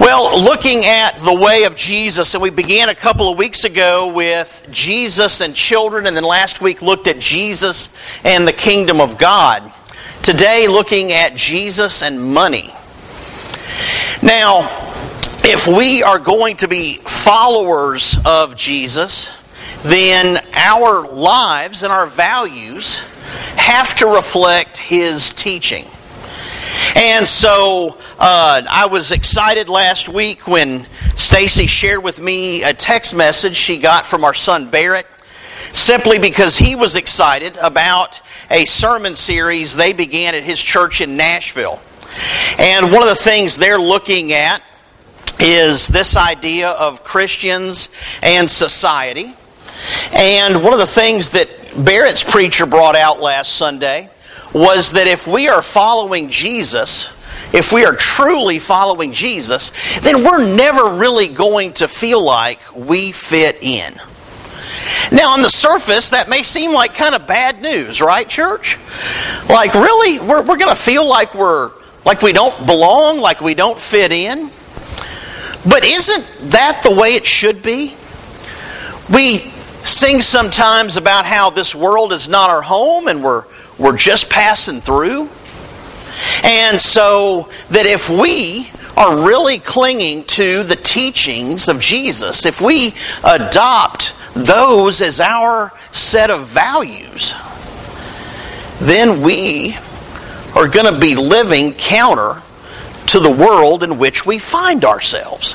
Well, looking at the way of Jesus, and we began a couple of weeks ago with Jesus and children, and then last week looked at Jesus and the kingdom of God. Today, looking at Jesus and money. Now, if we are going to be followers of Jesus, then our lives and our values have to reflect His teaching. And so, I was excited last week when Stacy shared with me a text message she got from our son Barrett, simply because he was excited about a sermon series they began at his church in Nashville. And one of the things they're looking at is this idea of Christians and society. And one of the things that Barrett's preacher brought out last Sunday was that if we are following Jesus, if we are truly following Jesus, then we're never really going to feel like we fit in. Now, on the surface, that may seem like kind of bad news, right, church? Like, really? We're going to feel like we don't belong, like we don't fit in? But isn't that the way it should be? We sing sometimes about how this world is not our home and we're just passing through. And so that if we are really clinging to the teachings of Jesus, if we adopt those as our set of values, then we are going to be living counter to the world in which we find ourselves.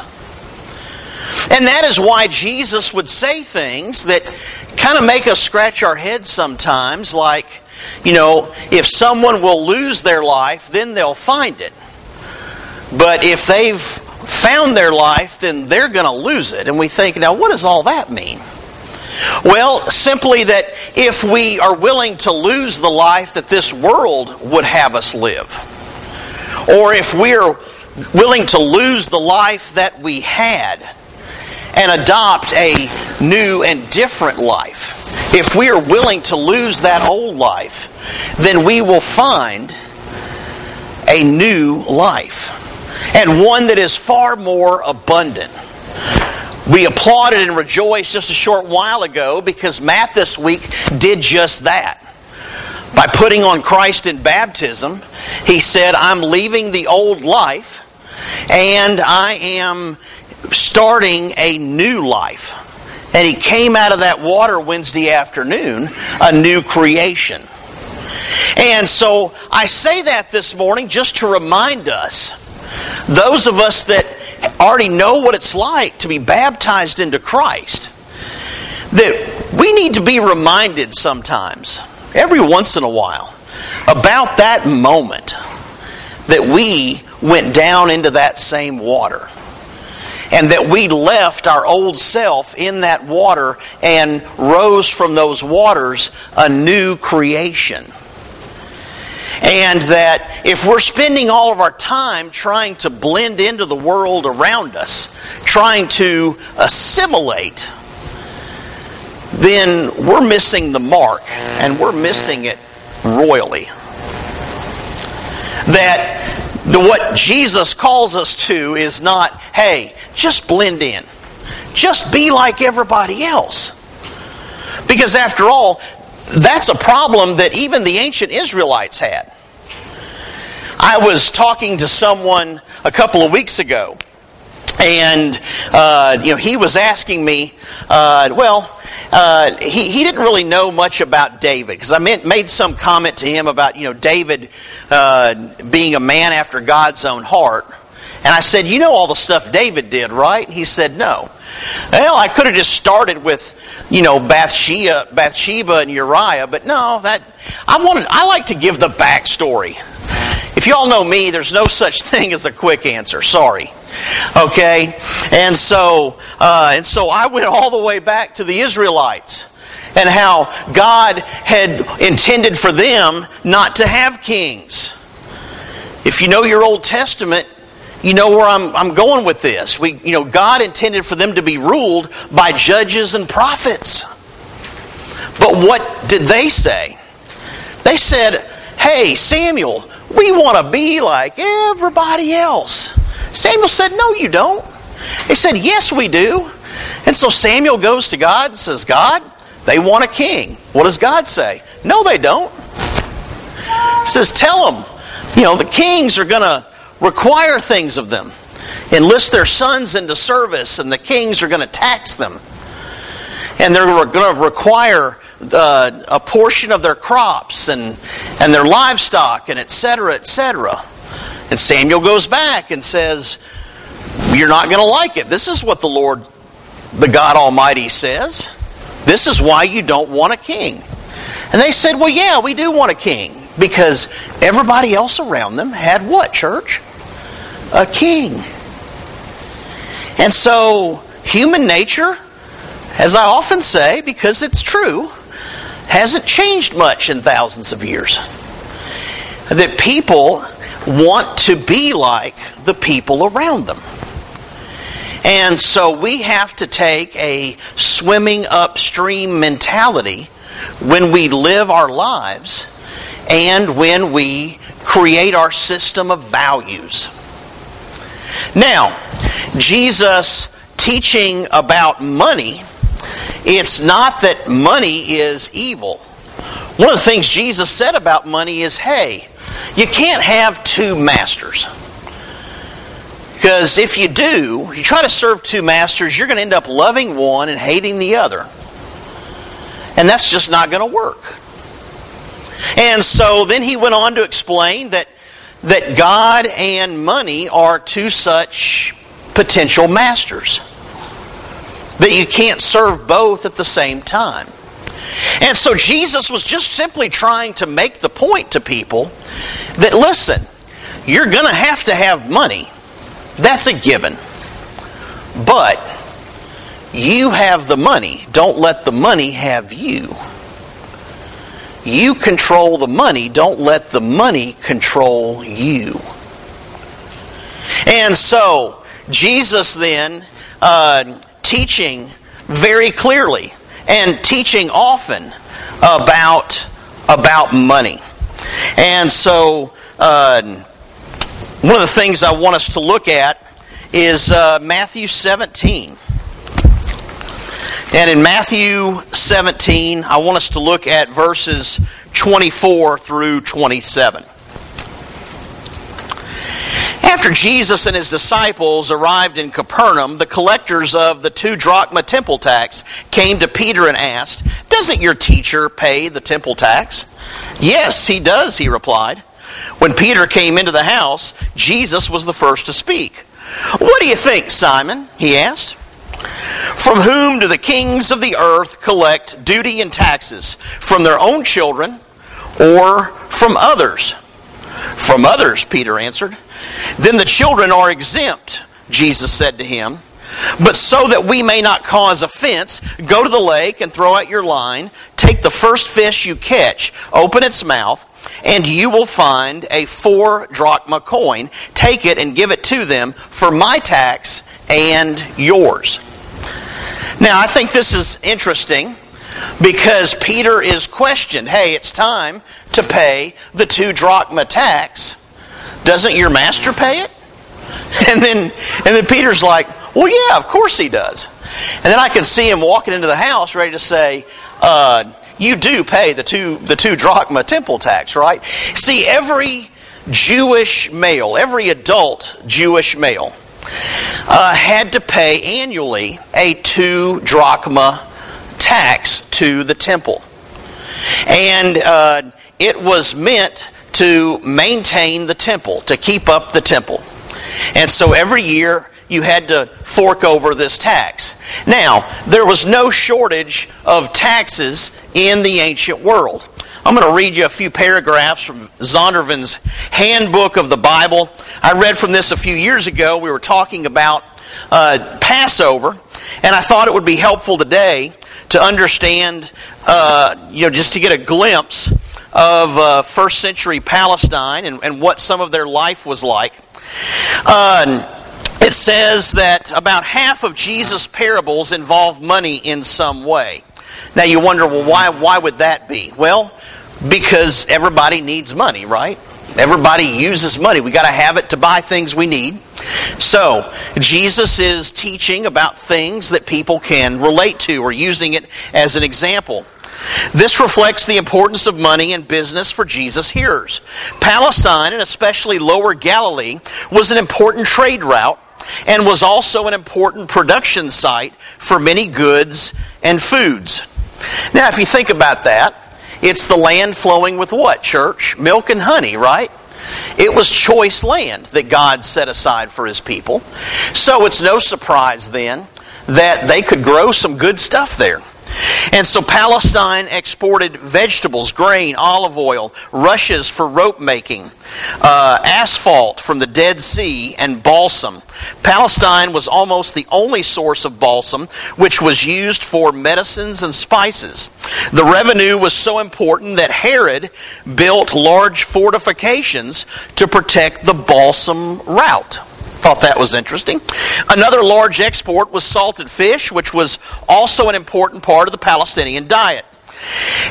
And that is why Jesus would say things that kind of make us scratch our heads sometimes, like, you know, if someone will lose their life, then they'll find it. But if they've found their life, then they're going to lose it. And we think, now what does all that mean? Well, simply that if we are willing to lose the life that this world would have us live, or if we're willing to lose the life that we had and adopt a new and different life, if we are willing to lose that old life, then we will find a new life, and one that is far more abundant. We applauded and rejoiced just a short while ago because Matt this week did just that. By putting on Christ in baptism, he said, I'm leaving the old life and I am starting a new life. And he came out of that water Wednesday afternoon, a new creation. And so I say that this morning just to remind us, those of us that already know what it's like to be baptized into Christ, that we need to be reminded sometimes, every once in a while, about that moment that we went down into that same water. And that we left our old self in that water and rose from those waters a new creation. And that if we're spending all of our time trying to blend into the world around us, trying to assimilate, then we're missing the mark, and we're missing it royally. What Jesus calls us to is not, hey, just blend in. Just be like everybody else. Because after all, that's a problem that even the ancient Israelites had. I was talking to someone a couple of weeks ago, and he was asking me, he didn't really know much about David, because I made some comment to him about David being a man after God's own heart, and I said, you know all the stuff David did, right? And he said, no. Well, I could have just started with Bathsheba and Uriah, but no, I like to give the backstory. If y'all know me, there's no such thing as a quick answer. Sorry. Okay? And so I went all the way back to the Israelites and how God had intended for them not to have kings. If you know your Old Testament, you know where I'm going with this. God intended for them to be ruled by judges and prophets. But what did they say? They said, hey, Samuel, we want to be like everybody else. Samuel said, no, you don't. They said, yes, we do. And so Samuel goes to God and says, God, they want a king. What does God say? No, they don't. He says, tell them, the kings are going to require things of them. Enlist their sons into service, and the kings are going to tax them. And they're going to require a portion of their crops and their livestock, and etc., etc. And Samuel goes back and says, you're not going to like it. This is what the Lord, the God Almighty, says. This is why you don't want a king. And they said, well, yeah, we do want a king. Because everybody else around them had what, church? A king. And so human nature, as I often say, because it's true, hasn't changed much in thousands of years. That people want to be like the people around them. And so we have to take a swimming upstream mentality when we live our lives and when we create our system of values. Now, Jesus teaching about money, it's not that money is evil. One of the things Jesus said about money is, hey, you can't have two masters. Because if you do, you try to serve two masters, you're going to end up loving one and hating the other. And that's just not going to work. And so then he went on to explain that God and money are two such potential masters. That you can't serve both at the same time. And so Jesus was just simply trying to make the point to people that, listen, you're going to have money. That's a given. But you have the money. Don't let the money have you. You control the money. Don't let the money control you. And so, Jesus then, teaching very clearly and teaching often about money. And so, one of the things I want us to look at is Matthew 17. And in Matthew 17, I want us to look at verses 24 through 27. After Jesus and his disciples arrived in Capernaum, the collectors of the 2 drachma temple tax came to Peter and asked, "Doesn't your teacher pay the temple tax?" "Yes, he does," he replied. When Peter came into the house, Jesus was the first to speak. "What do you think, Simon?" he asked. "From whom do the kings of the earth collect duty and taxes? From their own children or from others?" "From others," Peter answered. "Then the children are exempt," Jesus said to him. "But so that we may not cause offense, go to the lake and throw out your line. Take the first fish you catch, open its mouth, and you will find a 4 drachma coin. Take it and give it to them for my tax and yours." Now, I think this is interesting because Peter is questioned. Hey, it's time to pay the 2 drachma tax. Doesn't your master pay it? And then Peter's like, well, yeah, of course he does. And then I can see him walking into the house ready to say, you do pay the two drachma temple tax, right? See, every Jewish male, every adult Jewish male, had to pay annually a 2 drachma tax to the temple. And it was meant to maintain the temple, to keep up the temple. And so every year you had to fork over this tax. Now, there was no shortage of taxes in the ancient world. I'm going to read you a few paragraphs from Zondervan's Handbook of the Bible. I read from this a few years ago. We were talking about Passover, and I thought it would be helpful today to understand, just to get a glimpse of first century Palestine and what some of their life was like. It says that about half of Jesus' parables involve money in some way. Now you wonder, well, why would that be? Well, because everybody needs money, right? Everybody uses money. We got to have it to buy things we need. So, Jesus is teaching about things that people can relate to or using it as an example. This reflects the importance of money and business for Jesus' hearers. Palestine, and especially Lower Galilee, was an important trade route and was also an important production site for many goods and foods. Now, if you think about that, it's the land flowing with what, church? Milk and honey, right? It was choice land that God set aside for His people. So it's no surprise then that they could grow some good stuff there. And so Palestine exported vegetables, grain, olive oil, rushes for rope making, asphalt from the Dead Sea, and balsam. Palestine was almost the only source of balsam, which was used for medicines and spices. The revenue was so important that Herod built large fortifications to protect the balsam route. Thought that was interesting. Another large export was salted fish, which was also an important part of the Palestinian diet.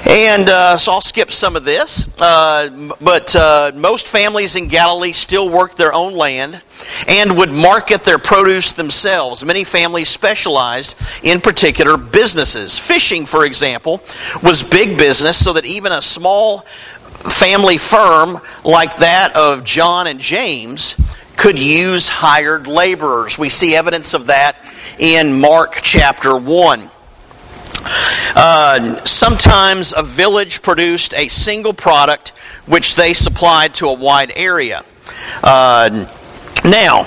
And so I'll skip some of this, but most families in Galilee still worked their own land and would market their produce themselves. Many families specialized in particular businesses. Fishing, for example, was big business, so that even a small family firm like that of John and James could use hired laborers. We see evidence of that in Mark chapter 1. Sometimes a village produced a single product which they supplied to a wide area. Now,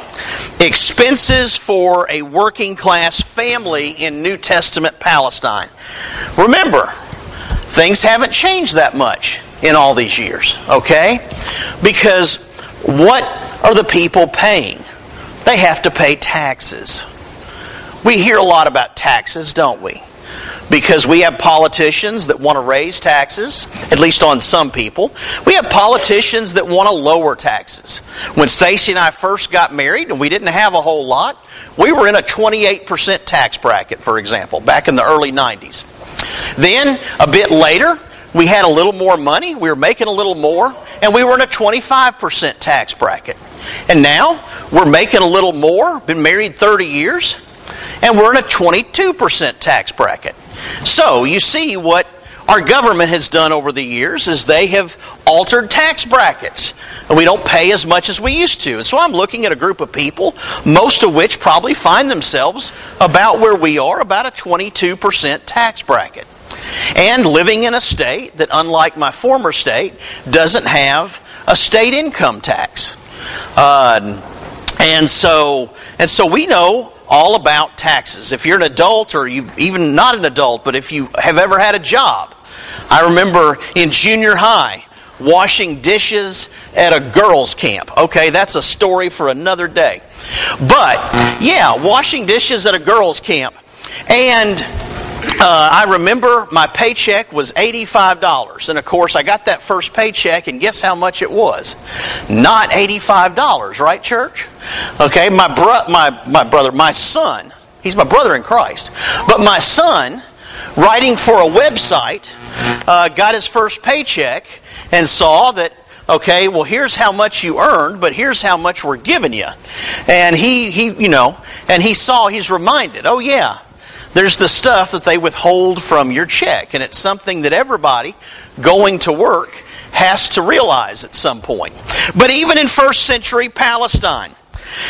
expenses for a working class family in New Testament Palestine. Remember, things haven't changed that much in all these years, okay? Because what are the people paying? They have to pay taxes. We hear a lot about taxes, don't we? Because we have politicians that want to raise taxes, at least on some people. We have politicians that want to lower taxes. When Stacy and I first got married, and we didn't have a whole lot, we were in a 28% tax bracket, for example, back in the early 90s. Then, a bit later, we had a little more money, we were making a little more, and we were in a 25% tax bracket. And now, we're making a little more, been married 30 years, and we're in a 22% tax bracket. So, you see what our government has done over the years is they have altered tax brackets. And we don't pay as much as we used to. And so I'm looking at a group of people, most of which probably find themselves about where we are, about a 22% tax bracket. And living in a state that, unlike my former state, doesn't have a state income tax. And so we know all about taxes. If you're an adult, or you even not an adult, but if you have ever had a job. I remember in junior high, washing dishes at a girls' camp. Okay, that's a story for another day. But, yeah, washing dishes at a girls' camp. And I remember my paycheck was $85, and of course I got that first paycheck, and guess how much it was? Not $85, right, church? Okay, my son, he's my brother in Christ, but my son, writing for a website, got his first paycheck and saw that, okay, well, here's how much you earned, but here's how much we're giving you. And he's reminded, oh yeah, there's the stuff that they withhold from your check, and it's something that everybody going to work has to realize at some point. But even in first century Palestine,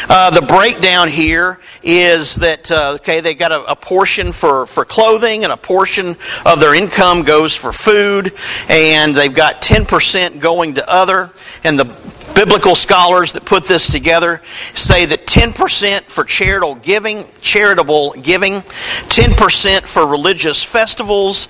the breakdown here is that they got a portion for clothing, and a portion of their income goes for food, and they've got 10% going to other, and the biblical scholars that put this together say that 10% for charitable giving, 10% for religious festivals,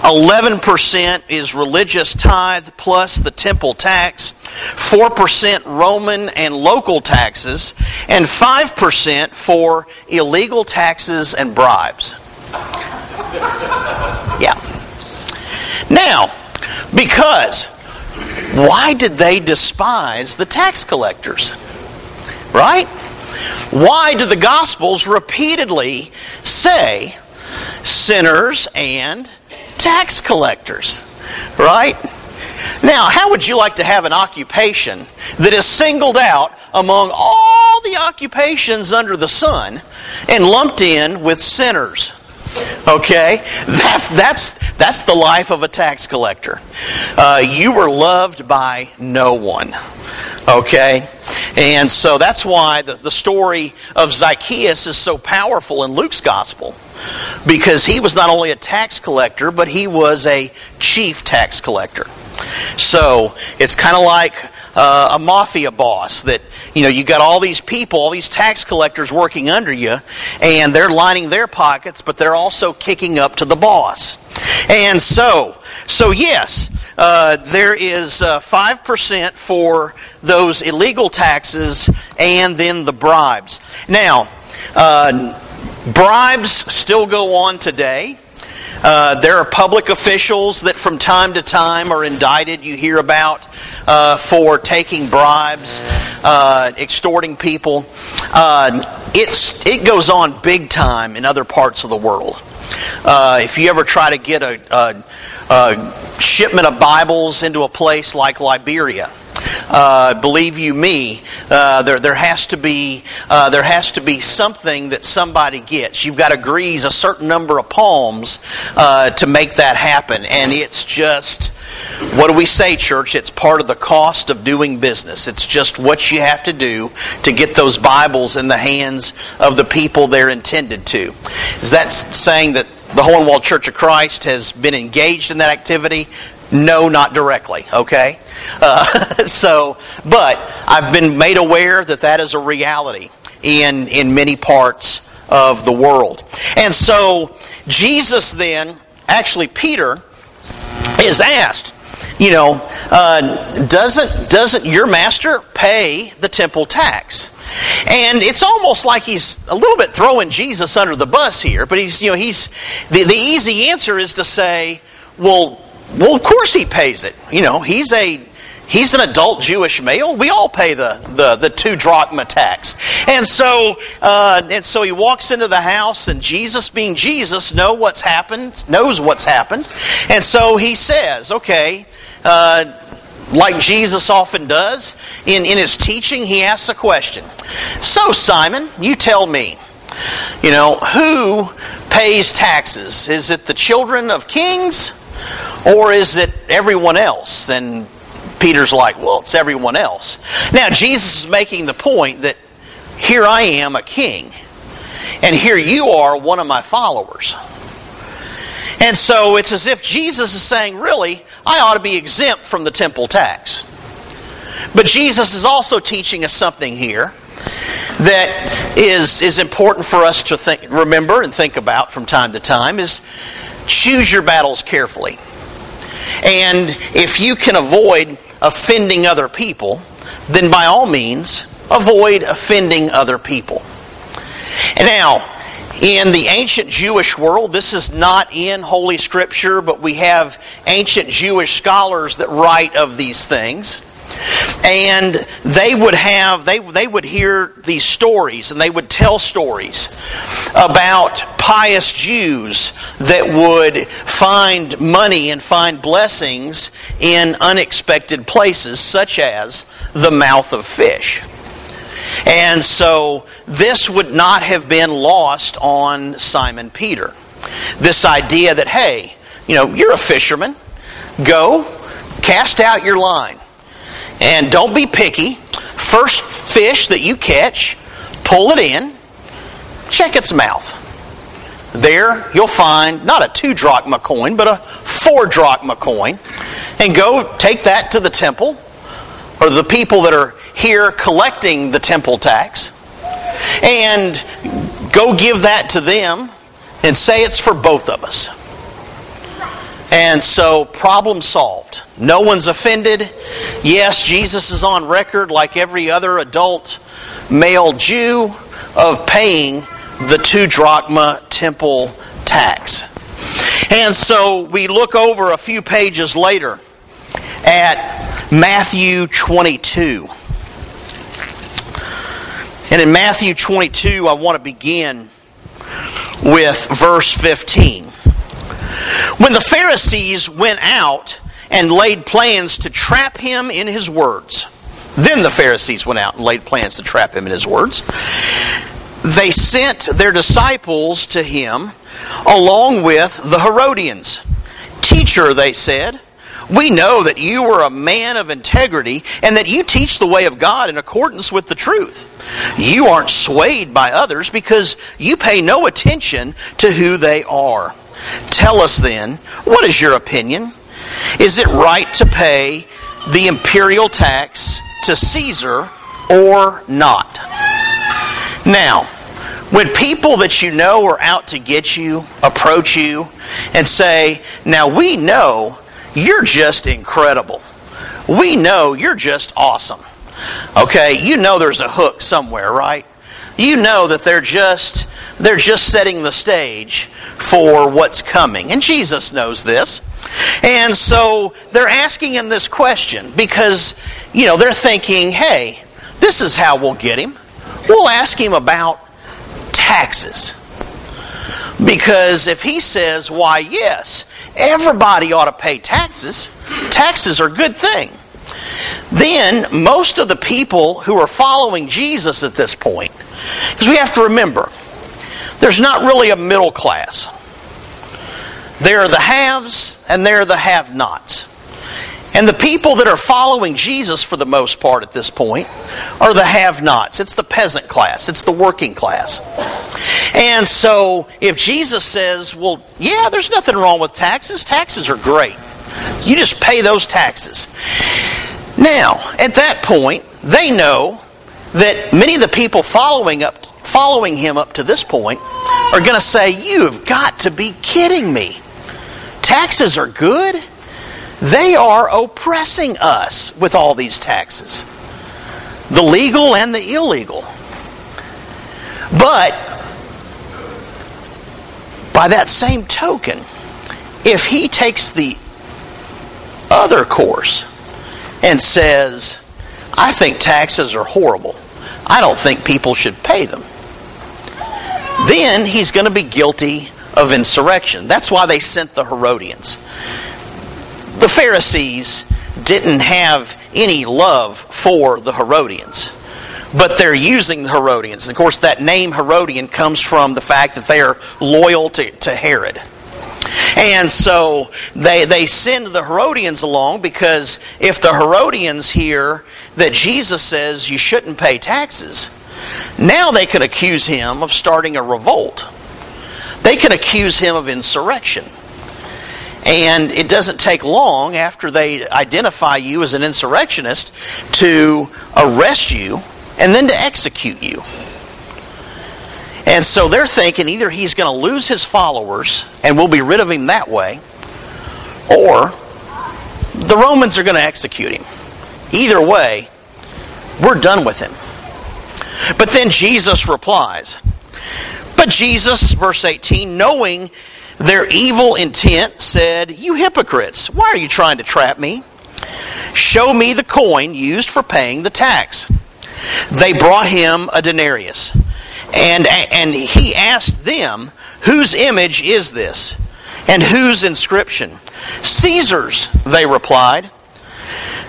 11% is religious tithe plus the temple tax, 4% Roman and local taxes, and 5% for illegal taxes and bribes. Yeah. Now, why did they despise the tax collectors? Right? Why do the Gospels repeatedly say sinners and tax collectors? Right? Now, how would you like to have an occupation that is singled out among all the occupations under the sun and lumped in with sinners? Okay, that's the life of a tax collector. You were loved by no one. Okay, and so that's why the story of Zacchaeus is so powerful in Luke's gospel, because he was not only a tax collector, but he was a chief tax collector. So it's kind of like a mafia boss that, you know, you got all these people, all these tax collectors working under you, and they're lining their pockets, but they're also kicking up to the boss. And so yes, there is 5% for those illegal taxes, and then the bribes. Now, bribes still go on today. There are public officials that from time to time are indicted, you hear about, for taking bribes, extorting people. It goes on big time in other parts of the world. If you ever try to get a shipment of Bibles into a place like Liberia, believe you me, there has to be something that somebody gets. You've got to grease a certain number of palms to make that happen, and it's just, what do we say, church? It's part of the cost of doing business. It's just what you have to do to get those Bibles in the hands of the people they're intended to. Is that saying that the Hohenwald Church of Christ has been engaged in that activity? No, not directly, okay? But I've been made aware that is a reality in many parts of the world. And so Jesus then, actually Peter, is asked, you know, doesn't your master pay the temple tax? And it's almost like he's a little bit throwing Jesus under the bus here, but he's the easy answer is to say, well, of course he pays it. You know, he's an adult Jewish male. We all pay the 2 drachma tax. And so he walks into the house, and Jesus, being Jesus, knows what's happened. And so he says, okay, like Jesus often does in his teaching, he asks a question. So Simon, you tell me, you know, who pays taxes? Is it the children of kings, or is it everyone else? And Peter's like, well, it's everyone else. Now, Jesus is making the point that here I am, a king, and here you are, one of my followers. And so it's as if Jesus is saying, really, I ought to be exempt from the temple tax. But Jesus is also teaching us something here that is important for us to remember and think about from time to time, is choose your battles carefully. And if you can avoid offending other people, then by all means, avoid offending other people. And now, in the ancient Jewish world, this is not in Holy Scripture, but we have ancient Jewish scholars that write of these things. And they would hear these stories, and they would tell stories about pious Jews that would find money and find blessings in unexpected places, such as the mouth of fish. And so this would not have been lost on Simon Peter. This idea that, hey, you know, you're a fisherman. Go, cast out your line. And don't be picky. First fish that you catch, pull it in, check its mouth. There you'll find not a 2 drachma coin, but a 4 drachma coin. And go take that to the temple, or the people that are here collecting the temple tax, and go give that to them and say it's for both of us. And so, problem solved. No one's offended. Yes, Jesus is on record, like every other adult male Jew, of paying the 2 drachma temple tax. And so, we look over a few pages later at Matthew 22. And in Matthew 22, I want to begin with verse 15. When the Pharisees went out and laid plans to trap him in his words. Then the Pharisees went out and laid plans to trap him in his words. They sent their disciples to him along with the Herodians. Teacher, they said, we know that you are a man of integrity and that you teach the way of God in accordance with the truth. You aren't swayed by others because you pay no attention to who they are. Tell us then, what is your opinion? Is it right to pay the imperial tax to Caesar or not? Now, when people that you know are out to get you approach you and say, now we know you're just incredible. We know you're just awesome. Okay, you know there's a hook somewhere, right? You know that they're just setting the stage for what's coming. And Jesus knows this. And so they're asking him this question because, you know, they're thinking, hey, this is how we'll get him. We'll ask him about taxes. Because if he says, why, yes, everybody ought to pay taxes. Taxes are a good thing. Then most of the people who are following Jesus at this point, because we have to remember, there's not really a middle class. There are the haves and there are the have-nots. And the people that are following Jesus for the most part at this point are the have-nots. It's the peasant class. It's the working class. And so if Jesus says, well, yeah, there's nothing wrong with taxes. Taxes are great. You just pay those taxes. Now, at that point, they know that many of the people following him up to this point are going to say, you have got to be kidding me. Taxes are good? They are oppressing us with all these taxes, the legal and the illegal. But by that same token, if he takes the other course and says, I think taxes are horrible, I don't think people should pay them, then he's going to be guilty of insurrection. That's why they sent the Herodians. The Pharisees didn't have any love for the Herodians, but they're using the Herodians. And of course, that name Herodian comes from the fact that they are loyal to Herod. And so they send the Herodians along because if the Herodians hear that Jesus says you shouldn't pay taxes, now they could accuse him of starting a revolt. They could accuse him of insurrection. And it doesn't take long after they identify you as an insurrectionist to arrest you and then to execute you. And so they're thinking either he's going to lose his followers and we'll be rid of him that way, or the Romans are going to execute him. Either way, we're done with him. But then Jesus replies. But Jesus, verse 18, knowing their evil intent, said, you hypocrites, why are you trying to trap me? Show me the coin used for paying the tax. They brought him a denarius. And he asked them, whose image is this? And whose inscription? Caesar's, they replied.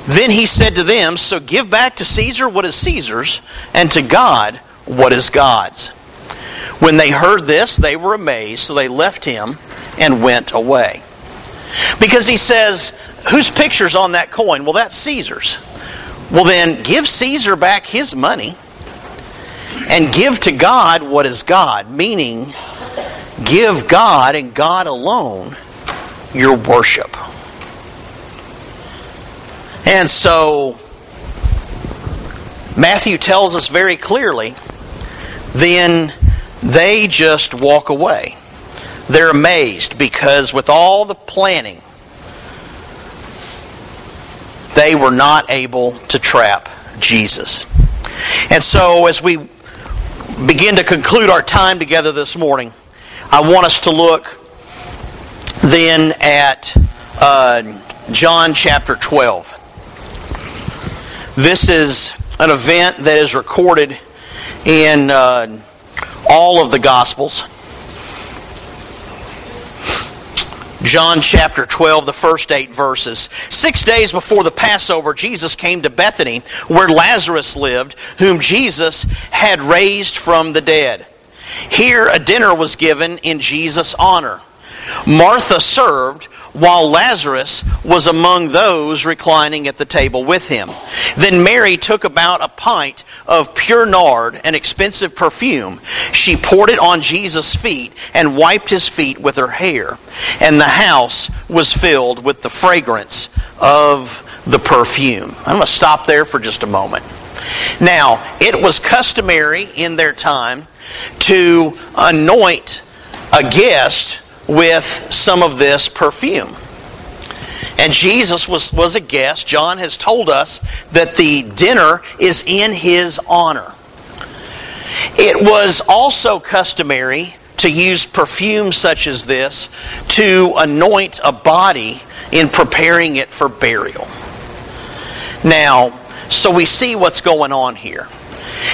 Then he said to them, so give back to Caesar what is Caesar's, and to God what is God's. When they heard this, they were amazed, so they left him and went away. Because he says, whose picture's on that coin? Well, that's Caesar's. Well then, give Caesar back his money and give to God what is God, meaning give God and God alone your worship. And so, Matthew tells us very clearly, then they just walk away. They're amazed because with all the planning, they were not able to trap Jesus. And so as we begin to conclude our time together this morning, I want us to look then at John chapter 12. This is an event that is recorded in all of the Gospels. John chapter 12, the first 8 verses. 6 days before the Passover, Jesus came to Bethany, where Lazarus lived, whom Jesus had raised from the dead. Here a dinner was given in Jesus' honor. Martha served, while Lazarus was among those reclining at the table with him. Then Mary took about a pint of pure nard, an expensive perfume. She poured it on Jesus' feet and wiped his feet with her hair. And the house was filled with the fragrance of the perfume. I'm going to stop there for just a moment. Now, it was customary in their time to anoint a guest with some of this perfume. And Jesus was a guest. John has told us that the dinner is in his honor. It was also customary to use perfume such as this to anoint a body in preparing it for burial. Now, so we see what's going on here.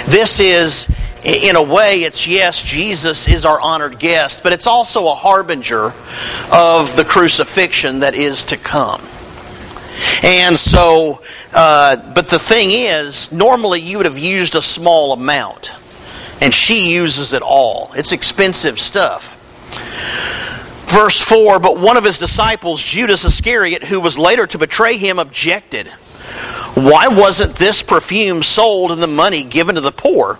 This is, in a way, it's yes, Jesus is our honored guest, but it's also a harbinger of the crucifixion that is to come. And so, but the thing is, normally you would have used a small amount, and she uses it all. It's expensive stuff. Verse 4, but one of his disciples, Judas Iscariot, who was later to betray him, objected. Why wasn't this perfume sold and the money given to the poor?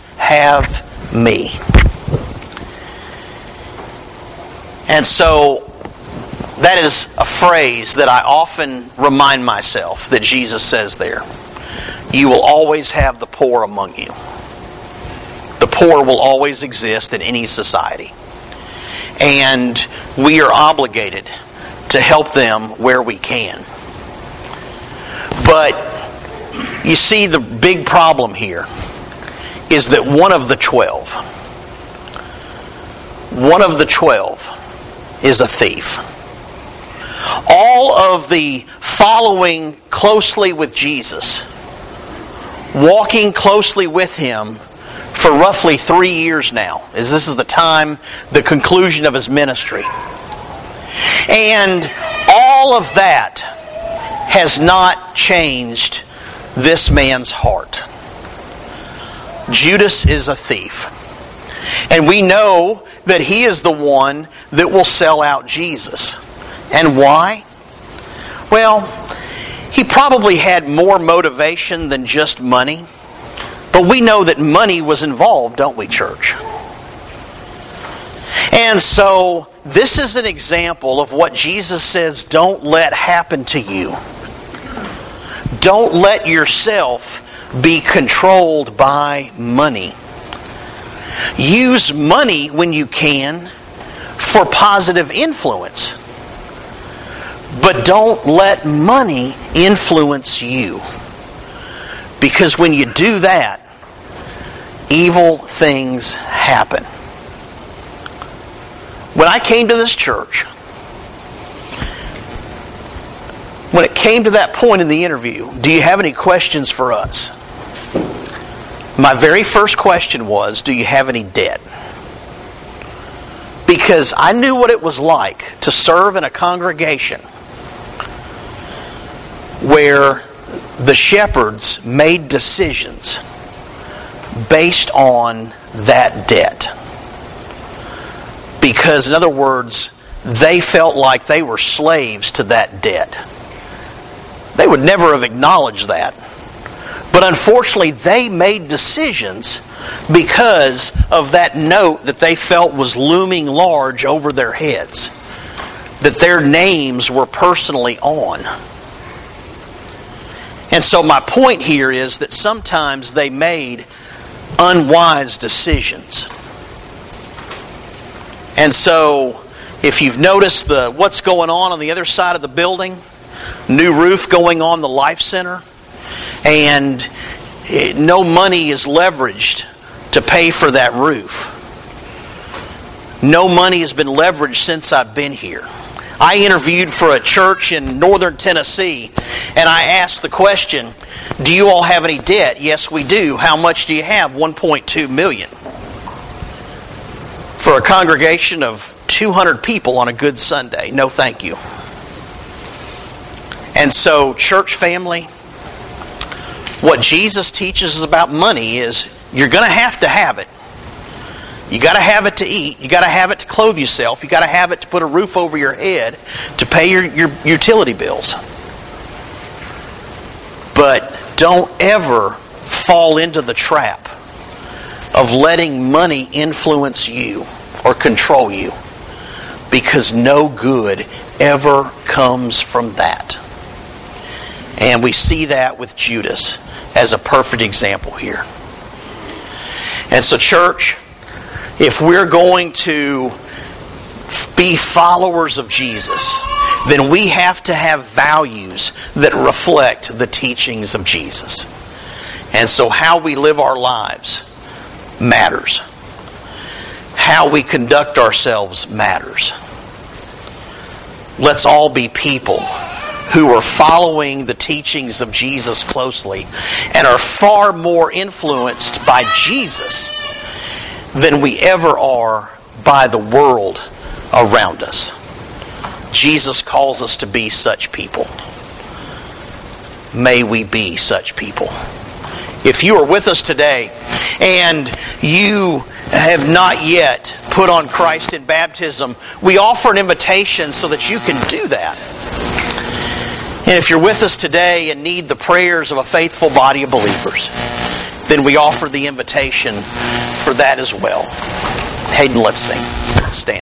have me. And so that is a phrase that I often remind myself that Jesus says there. You will always have the poor among you. The poor will always exist in any society. And we are obligated to help them where we can. But you see, the big problem here is that one of the 12 is a thief. All of the following closely with Jesus, walking closely with him for roughly 3 years now, as this is the time, the conclusion of his ministry. And all of that has not changed this man's heart. Judas is a thief. And we know that he is the one that will sell out Jesus. And why? Well, he probably had more motivation than just money. But we know that money was involved, don't we, church? And so, this is an example of what Jesus says, don't let happen to you. Don't let yourself be controlled by money. Use money when you can for positive influence. But don't let money influence you. Because when you do that, evil things happen. When I came to this church, when it came to that point in the interview, do you have any questions for us? My very first question was, do you have any debt? Because I knew what it was like to serve in a congregation where the shepherds made decisions based on that debt. Because, in other words, they felt like they were slaves to that debt. They would never have acknowledged that. But unfortunately, they made decisions because of that note that they felt was looming large over their heads, that their names were personally on. And so my point here is that sometimes they made unwise decisions. And so If you've noticed what's going on the other side of the building, new roof going on the Life Center, and no money is leveraged to pay for that roof. No money has been leveraged since I've been here. I interviewed for a church in northern Tennessee, and I asked the question, do you all have any debt? Yes, we do. How much do you have? $1.2 million. For a congregation of 200 people on a good Sunday. No thank you. And so, church family, what Jesus teaches us about money is you're going to have it. You got to have it to eat. You got to have it to clothe yourself. You got to have it to put a roof over your head, to pay your utility bills. But don't ever fall into the trap of letting money influence you or control you, because no good ever comes from that. And we see that with Judas as a perfect example here. And so, church, if we're going to be followers of Jesus, then we have to have values that reflect the teachings of Jesus. And so how we live our lives matters. How we conduct ourselves matters. Let's all be people who are following the teachings of Jesus closely and are far more influenced by Jesus than we ever are by the world around us. Jesus calls us to be such people. May we be such people. If you are with us today and you have not yet put on Christ in baptism, we offer an invitation so that you can do that. And if you're with us today and need the prayers of a faithful body of believers, then we offer the invitation for that as well. Hayden, let's sing. Let's stand.